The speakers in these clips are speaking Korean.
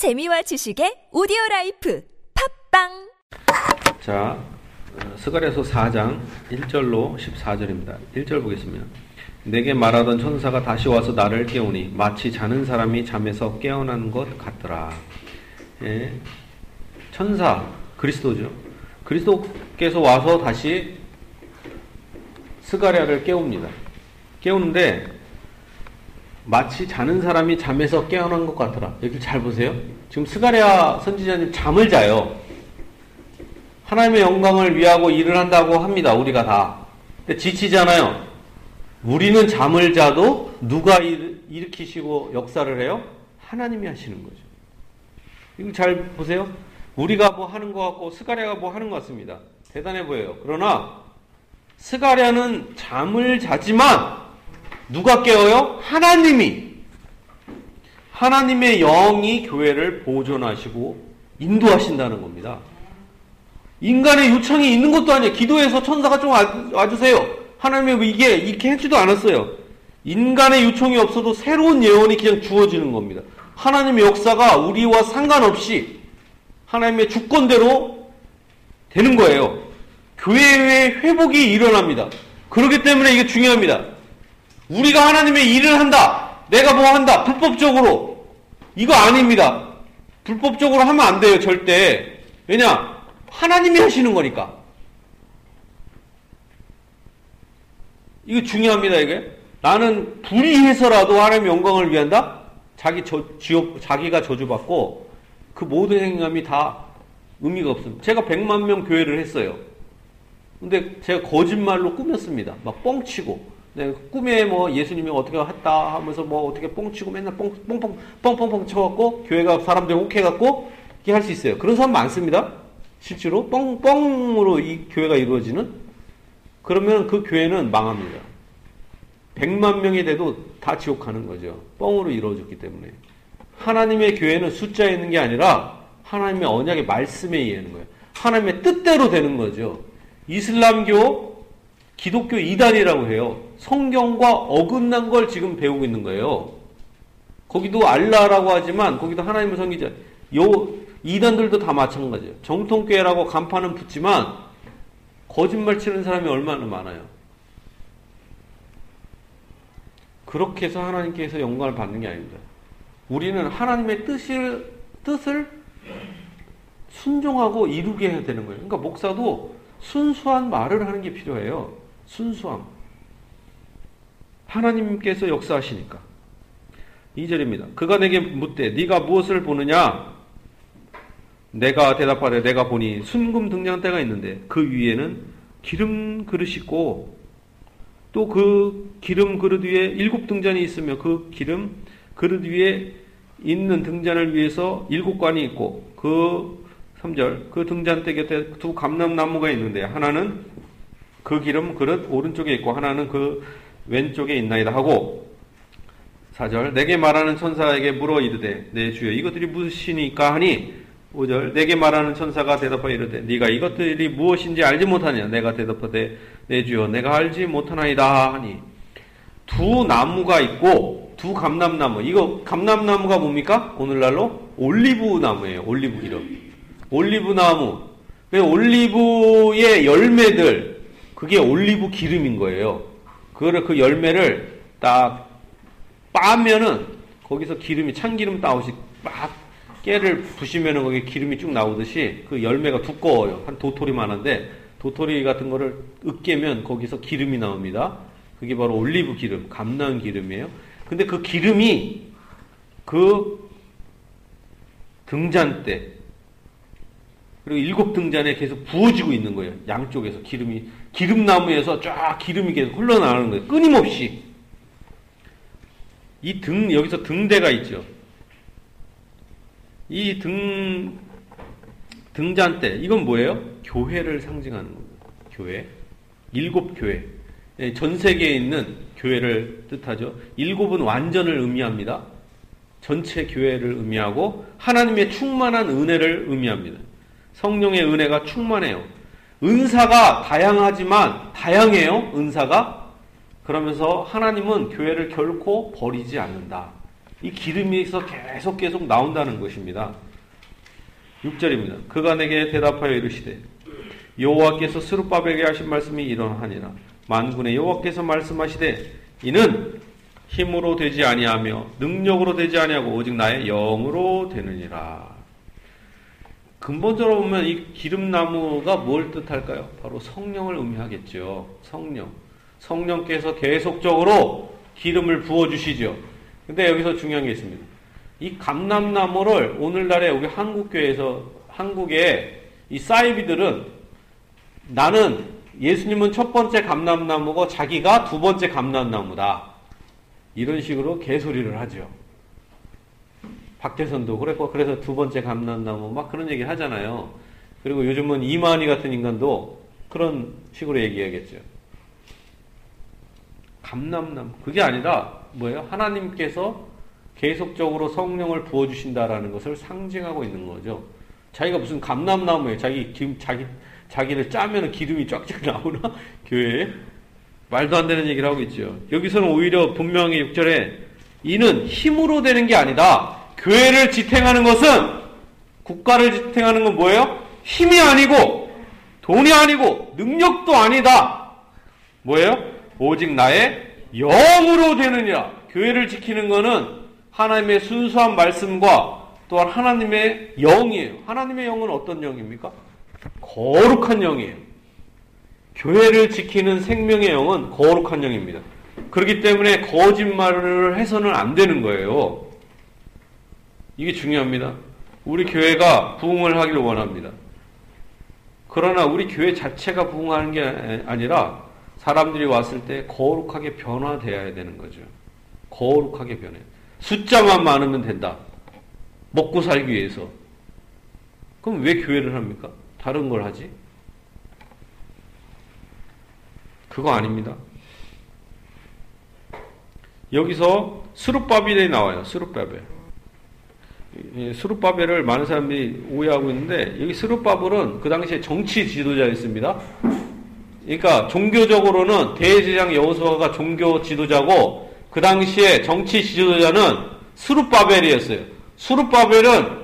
재미와 지식의 오디오라이프 팝빵. 자, 스가랴서 4장 1절로 14절입니다. 1절 보겠습니다. 내게 말하던 천사가 다시 와서 나를 깨우니 마치 자는 사람이 잠에서 깨어난 것 같더라. 예. 천사, 그리스도죠. 그리스도께서 와서 다시 스가랴를 깨웁니다. 깨우는데 마치 자는 사람이 잠에서 깨어난 것 같더라. 여기 잘 보세요. 지금 스가랴 선지자님 잠을 자요. 하나님의 영광을 위하고 일을 한다고 합니다. 우리가 다. 근데 지치잖아요. 우리는 잠을 자도 누가 일으키시고 역사를 해요? 하나님이 하시는 거죠. 이거 잘 보세요. 우리가 뭐 하는 것 같고 스가랴가 뭐 하는 것 같습니다. 대단해 보여요. 그러나 스가랴는 잠을 자지만 누가 깨워요? 하나님이. 하나님의 영이 교회를 보존하시고 인도하신다는 겁니다. 인간의 요청이 있는 것도 아니에요. 기도해서 천사가 좀 와주세요. 하나님이 이게 이렇게 했지도 않았어요. 인간의 요청이 없어도 새로운 예언이 그냥 주어지는 겁니다. 하나님의 역사가 우리와 상관없이 하나님의 주권대로 되는 거예요. 교회의 회복이 일어납니다. 그렇기 때문에 이게 중요합니다. 우리가 하나님의 일을 한다. 내가 뭐 한다. 불법적으로. 이거 아닙니다. 불법적으로 하면 안 돼요. 절대. 왜냐? 하나님이 하시는 거니까. 이거 중요합니다, 이게. 나는 불의해서라도 하나님의 영광을 위한다? 자기가 저주받고 그 모든 행함이 다 의미가 없습니다. 제가 100만 명 교회를 했어요. 근데 제가 거짓말로 꾸몄습니다. 막 뻥치고. 네, 꿈에 뭐 예수님이 어떻게 했다 하면서 뭐 어떻게 뻥치고 맨날 뻥뻥뻥 쳐갖고 교회가 사람들 혹해갖고 이렇게 할 수 있어요. 그런 사람 많습니다. 실제로 뻥뻥으로 이 교회가 이루어지는. 그러면 그 교회는 망합니다. 100만 명이 돼도 다 지옥 가는 거죠. 뻥으로 이루어졌기 때문에. 하나님의 교회는 숫자에 있는 게 아니라 하나님의 언약의 말씀에 의하는 거예요. 하나님의 뜻대로 되는 거죠. 이슬람교, 기독교 이단이라고 해요. 성경과 어긋난 걸 지금 배우고 있는 거예요. 거기도 알라라고 하지만 거기도 하나님을 섬기죠. 요 이단들도 다 마찬가지예요. 정통교회라고 간판은 붙지만 거짓말 치는 사람이 얼마나 많아요. 그렇게 해서 하나님께서 영광을 받는 게 아닙니다. 우리는 하나님의 뜻을 순종하고 이루게 해야 되는 거예요. 그러니까 목사도 순수한 말을 하는 게 필요해요. 순수함. 하나님께서 역사하시니까. 2절입니다. 그가 내게 묻되 네가 무엇을 보느냐? 내가 대답하되 내가 보니 순금 등잔대가 있는데 그 위에는 기름 그릇이 있고 또 그 기름 그릇 위에 7 등잔이 있으며 그 기름 그릇 위에 있는 등잔을 위해서 7관이 있고 그 3절 그 등잔대 곁에 2 감람나무가 있는데 하나는 그 기름 그릇 오른쪽에 있고 하나는 그 왼쪽에 있나이다 하고 4절 내게 말하는 천사에게 물어 이르되 내 주여 이것들이 무엇이니까 하니 5절 내게 말하는 천사가 대답하여 이르되 네가 이것들이 무엇인지 알지 못하냐 내가 대답하되 내 주여 내가 알지 못하나이다 하니 2 나무가 있고 2 감람나무. 이거 감람나무가 뭡니까? 오늘날로 올리브 나무예요. 올리브 기름. 올리브 나무. 올리브의 열매들. 그게 올리브 기름인 거예요. 그 열매를 딱 빠면은 거기서 기름이 참기름 따오듯이 막 깨를 부시면은 거기 기름이 쭉 나오듯이 그 열매가 두꺼워요. 한 도토리만한데 도토리 같은 거를 으깨면 거기서 기름이 나옵니다. 그게 바로 올리브 기름, 감람 기름이에요. 근데 그 기름이 그 등잔대 그리고 7 등잔에 계속 부어지고 있는 거예요. 양쪽에서 기름이 기름나무에서 쫙 기름이 계속 흘러나오는 거예요. 끊임없이 이 등 여기서 등대가 있죠. 이 등잔대, 이건 뭐예요? 교회를 상징하는 겁니다. 교회. 7 교회. 전 세계에 있는 교회를 뜻하죠. 7은 완전을 의미합니다. 전체 교회를 의미하고, 하나님의 충만한 은혜를 의미합니다. 성령의 은혜가 충만해요. 은사가 다양하지만, 다양해요. 은사가. 그러면서 하나님은 교회를 결코 버리지 않는다. 이 기름에서 계속 나온다는 것입니다. 6절입니다. 그가 내게 대답하여 이르시되 여호와께서 스룹바벨에게 하신 말씀이 이러하니라. 만군의 여호와께서 말씀하시되 이는 힘으로 되지 아니하며 능력으로 되지 아니하고 오직 나의 영으로 되느니라. 근본적으로 보면 이 기름나무가 뭘 뜻할까요? 바로 성령을 의미하겠죠. 성령께서 계속적으로 기름을 부어주시죠. 근데 여기서 중요한 게 있습니다. 이 감람나무를 오늘날에 우리 한국의 이 사이비들은 예수님은 첫 번째 감람나무고 자기가 두 번째 감람나무다. 이런 식으로 개소리를 하죠. 박태선도 그랬고, 그래서 두 번째 감람나무 막 그런 얘기를 하잖아요. 그리고 요즘은 이만희 같은 인간도 그런 식으로 얘기하겠죠. 감람나무 그게 아니라 뭐예요? 하나님께서 계속적으로 성령을 부어주신다라는 것을 상징하고 있는 거죠. 자기가 무슨 감람나무예요? 자기를 짜면 기름이 쫙쫙 나오나? 교회에? 말도 안 되는 얘기를 하고 있죠. 여기서는 오히려 분명히 6절에 이는 힘으로 되는 게 아니다. 교회를 지탱하는 것은, 국가를 지탱하는 건 뭐예요? 힘이 아니고 돈이 아니고 능력도 아니다. 뭐예요? 오직 나의 영으로 되느니라. 교회를 지키는 거는 하나님의 순수한 말씀과 또한 하나님의 영이에요. 하나님의 영은 어떤 영입니까? 거룩한 영이에요. 교회를 지키는 생명의 영은 거룩한 영입니다. 그렇기 때문에 거짓말을 해서는 안 되는 거예요. 이게 중요합니다. 우리 교회가 부흥을 하길 원합니다. 그러나 우리 교회 자체가 부흥하는 게 아니라 사람들이 왔을 때 거룩하게 변화되어야 되는 거죠. 거룩하게 변해. 숫자만 많으면 된다. 먹고 살기 위해서. 그럼 왜 교회를 합니까? 다른 걸 하지? 그거 아닙니다. 여기서 스룹바벨이 나와요. 스룹바벨을 많은 사람들이 오해하고 있는데, 여기 스룹바벨은 그 당시에 정치 지도자였습니다. 그러니까 종교적으로는 대제사장 여호수아가 종교 지도자고, 그 당시에 정치 지도자는 스룹바벨이었어요. 스룹바벨은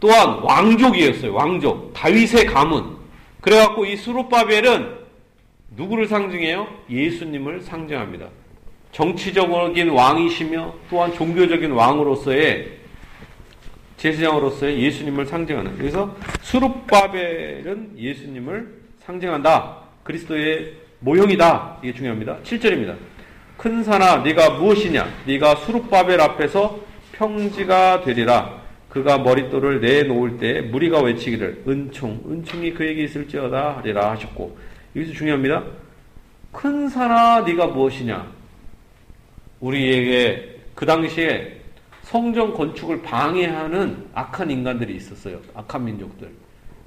또한 왕족이었어요. 왕족, 다윗의 가문. 그래갖고 이 스룹바벨은 누구를 상징해요? 예수님을 상징합니다. 정치적인 왕이시며 또한 종교적인 왕으로서의 제사장으로서의 예수님을 상징하는, 그래서 스룹바벨은 예수님을 상징한다. 그리스도의 모형이다. 이게 중요합니다. 7절입니다. 큰 산아 네가 무엇이냐? 네가 스룹바벨 앞에서 평지가 되리라. 그가 머릿돌을 내놓을 때 무리가 외치기를 은총이 그에게 있을지어다 하리라 하셨고. 여기서 중요합니다. 큰 산아 네가 무엇이냐? 우리에게 그 당시에 성전 건축을 방해하는 악한 인간들이 있었어요. 악한 민족들.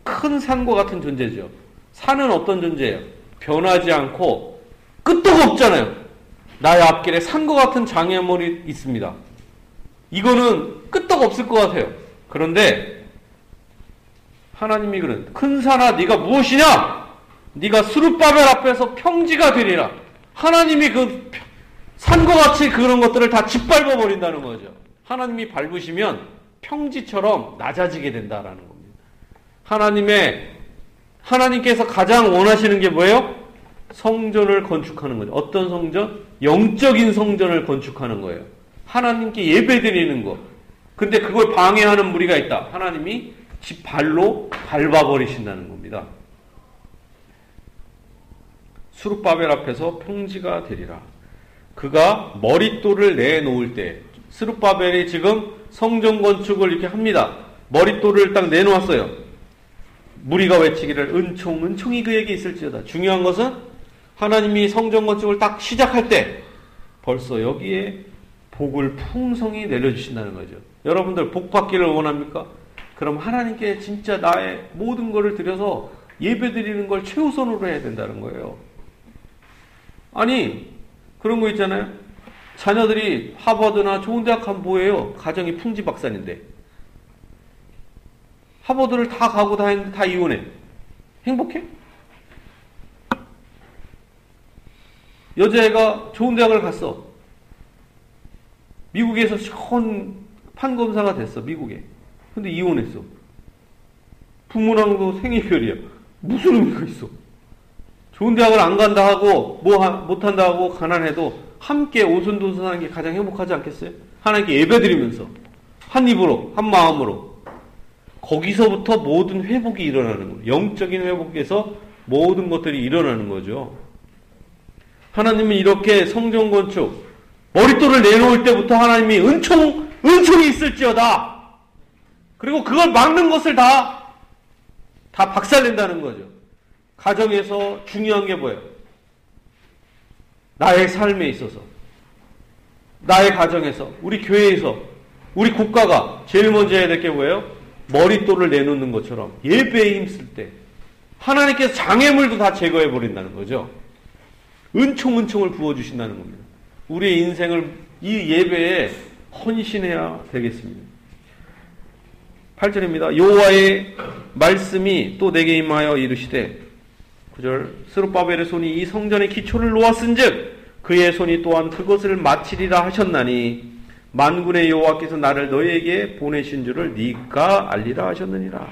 큰 산과 같은 존재죠. 산은 어떤 존재예요? 변하지 않고 끝도 없잖아요. 나의 앞길에 산과 같은 장애물이 있습니다. 이거는 끝도 없을 것 같아요. 그런데 하나님이 그런, 큰 산아 네가 무엇이냐? 네가 스룹바벨 앞에서 평지가 되리라. 하나님이 그 산과 같이 그런 것들을 다 짓밟아 버린다는 거죠. 하나님이 밟으시면 평지처럼 낮아지게 된다라는 겁니다. 하나님께서 가장 원하시는 게 뭐예요? 성전을 건축하는 거죠. 어떤 성전? 영적인 성전을 건축하는 거예요. 하나님께 예배드리는 거. 근데 그걸 방해하는 무리가 있다. 하나님이 지 발로 밟아버리신다는 겁니다. 스룹바벨 앞에서 평지가 되리라. 그가 머릿돌을 내놓을 때, 스룹바벨이 지금 성전 건축을 이렇게 합니다. 머릿돌을 딱 내놓았어요. 무리가 외치기를 은총이 그에게 있을지어다. 중요한 것은 하나님이 성전 건축을 딱 시작할 때 벌써 여기에 복을 풍성히 내려주신다는 거죠. 여러분들 복 받기를 원합니까? 그럼 하나님께 진짜 나의 모든 것을 드려서 예배드리는 걸 최우선으로 해야 된다는 거예요. 아니 그런 거 있잖아요. 자녀들이 하버드나 좋은 대학 가면 뭐예요? 가정이 풍지박산인데. 하버드를 다 가고 다 했는데 다 이혼해. 행복해? 여자애가 좋은 대학을 갔어. 미국에서 전 판검사가 됐어, 미국에. 근데 이혼했어. 부모랑도 생이별이야. 무슨 의미가 있어? 좋은 대학을 안 간다 하고 못한다 하고 가난해도 함께 오순도순하는 게 가장 행복하지 않겠어요? 하나님께 예배드리면서 한 입으로 한 마음으로 거기서부터 모든 회복이 일어나는 거예요. 영적인 회복에서 모든 것들이 일어나는 거죠. 하나님은 이렇게 성전 건축 머릿돌을 내놓을 때부터 하나님이 은총이 있을지어다. 그리고 그걸 막는 것을 다 박살낸다는 거죠. 가정에서 중요한 게 뭐예요? 나의 삶에 있어서, 나의 가정에서, 우리 교회에서, 우리 국가가 제일 먼저 해야 될 게 뭐예요? 머릿돌을 내놓는 것처럼 예배에 힘쓸 때 하나님께서 장애물도 다 제거해버린다는 거죠. 은총을 부어주신다는 겁니다. 우리의 인생을 이 예배에 헌신해야 되겠습니다. 8절입니다. 여호와의 말씀이 또 내게 임하여 이르시되 9절 스룹바벨의 손이 이 성전의 기초를 놓았은즉 그의 손이 또한 그것을 마치리라 하셨나니 만군의 여호와께서 나를 너에게 보내신 줄을 네가 알리라 하셨느니라.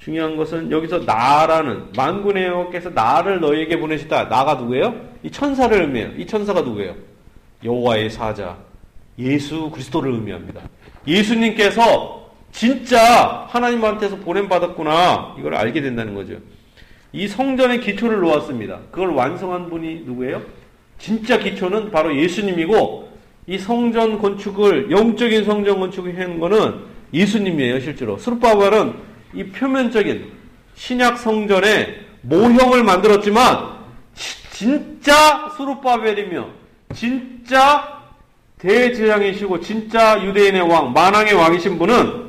중요한 것은 여기서 나라는 만군의 여호와께서 나를 너에게 보내셨다. 나가 누구예요? 이 천사를 의미해요. 이 천사가 누구예요? 여호와의 사자 예수 그리스도를 의미합니다. 예수님께서 진짜 하나님한테서 보냄받았구나 이걸 알게 된다는 거죠. 이 성전의 기초를 놓았습니다. 그걸 완성한 분이 누구예요? 진짜 기초는 바로 예수님이고 이 성전 건축을 영적인 성전 건축을 해낸 거는 예수님이에요. 실제로 스룹바벨은 이 표면적인 신약 성전의 모형을 만들었지만 진짜 스룹바벨이며 진짜 대제사장이시고 진짜 유대인의 왕 만왕의 왕이신 분은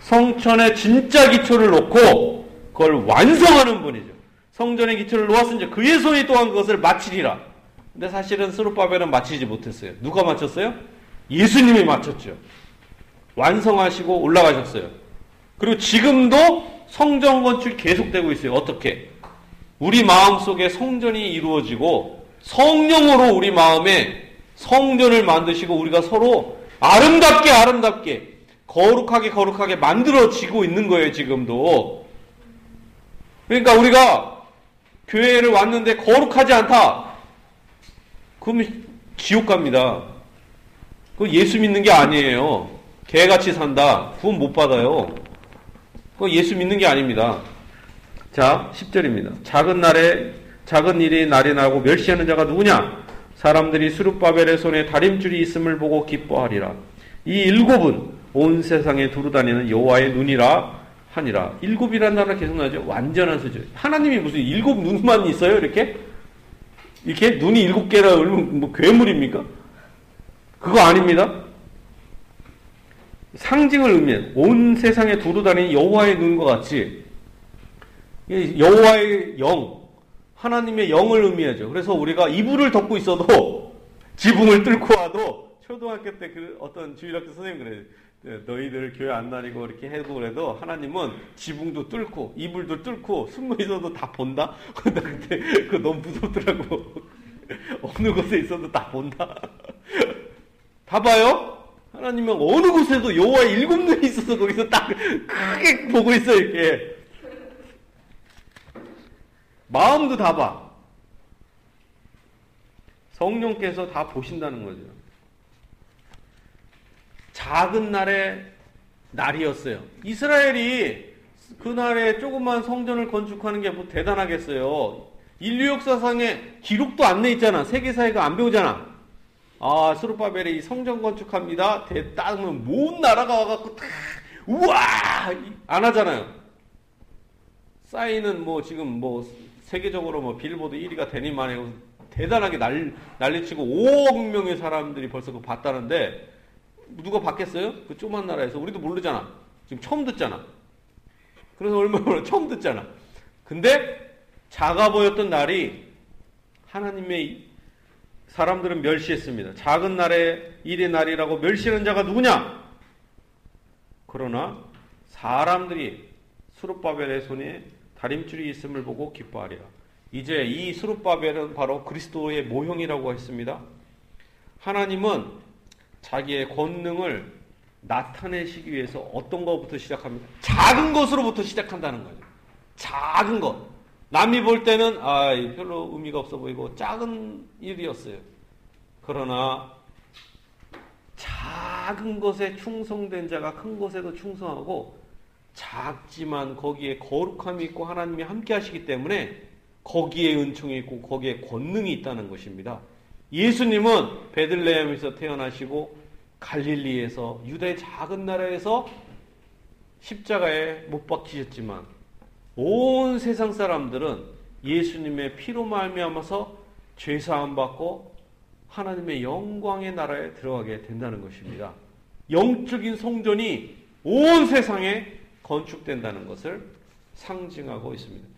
성전의 진짜 기초를 놓고 그걸 완성하는 분이죠. 성전의 기초를 놓았으니 그의 손이 또한 그것을 마치리라. 근데 사실은 스룹바벨은 마치지 못했어요. 누가 마쳤어요? 예수님이 마쳤죠. 완성하시고 올라가셨어요. 그리고 지금도 성전 건축이 계속되고 있어요. 어떻게? 우리 마음속에 성전이 이루어지고 성령으로 우리 마음에 성전을 만드시고 우리가 서로 아름답게 거룩하게 만들어지고 있는 거예요, 지금도. 그러니까 우리가 교회를 왔는데 거룩하지 않다. 그럼 지옥 갑니다. 그거 예수 믿는 게 아니에요. 개같이 산다. 구원 못 받아요. 그거 예수 믿는 게 아닙니다. 자, 10절입니다. 작은 일이 날이 나고 멸시하는 자가 누구냐? 사람들이 스룹바벨의 손에 다림줄이 있음을 보고 기뻐하리라. 이 일곱은 온 세상에 두루다니는 여호와의 눈이라 하니라. 일곱이라는 단어가 계속 나오죠. 완전한 수죠. 하나님이 무슨 일곱 눈만 있어요? 이렇게 눈이 일곱 개라 그러면 뭐 괴물입니까? 그거 아닙니다. 상징을 의미해. 온 세상에 두루다니는 여호와의 눈과 같이 여호와의 영, 하나님의 영을 의미하죠. 그래서 우리가 이불을 덮고 있어도 지붕을 뚫고 와도 초등학교 때 그 어떤 주일학교 선생님 그래요. 너희들 교회 안 다니고 이렇게 해도 그래도 하나님은 지붕도 뚫고 이불도 뚫고 숨어 있어도 다 본다? 나 그때 그거 너무 무섭더라고. 어느 곳에 있어도 다 본다. 다 봐요? 하나님은 어느 곳에도 여호와의 일곱 눈이 있어서 거기서 딱 크게 보고 있어, 이렇게. 마음도 다 봐. 성령께서 다 보신다는 거죠. 작은 날의 날이었어요. 이스라엘이 그날에 조그만 성전을 건축하는 게 뭐 대단하겠어요. 인류 역사상에 기록도 안 내 있잖아. 세계사회가 안 배우잖아. 아, 스룹바벨이 성전 건축합니다. 대땅은 모든 나라가 와갖고 탁, 우와! 안 하잖아요. 싸이는 뭐 지금 뭐 세계적으로 뭐 빌보드 1위가 되니만에 대단하게 난리치고 5억 명의 사람들이 벌써 그거 봤다는데 누가 봤겠어요? 그 조그만 나라에서. 우리도 모르잖아. 지금 처음 듣잖아. 그래서 얼마나 처음 듣잖아. 근데 작아 보였던 날이 하나님의 사람들은 멸시했습니다. 작은 날의 일의 날이라고 멸시하는 자가 누구냐? 그러나 사람들이 스룹바벨의 손에 다림줄이 있음을 보고 기뻐하리라. 이제 이 스룹바벨은 바로 그리스도의 모형이라고 했습니다. 하나님은 자기의 권능을 나타내시기 위해서 어떤 것부터 시작합니까? 작은 것으로부터 시작한다는 거죠. 작은 것. 남이 볼 때는 별로 의미가 없어 보이고 작은 일이었어요. 그러나 작은 것에 충성된 자가 큰 것에도 충성하고, 작지만 거기에 거룩함이 있고 하나님이 함께 하시기 때문에 거기에 은총이 있고 거기에 권능이 있다는 것입니다. 예수님은 베들레헴에서 태어나시고 갈릴리에서 유다의 작은 나라에서 십자가에 못 박히셨지만 온 세상 사람들은 예수님의 피로 말미암아서 죄 사함 받고 하나님의 영광의 나라에 들어가게 된다는 것입니다. 영적인 성전이 온 세상에 건축된다는 것을 상징하고 있습니다.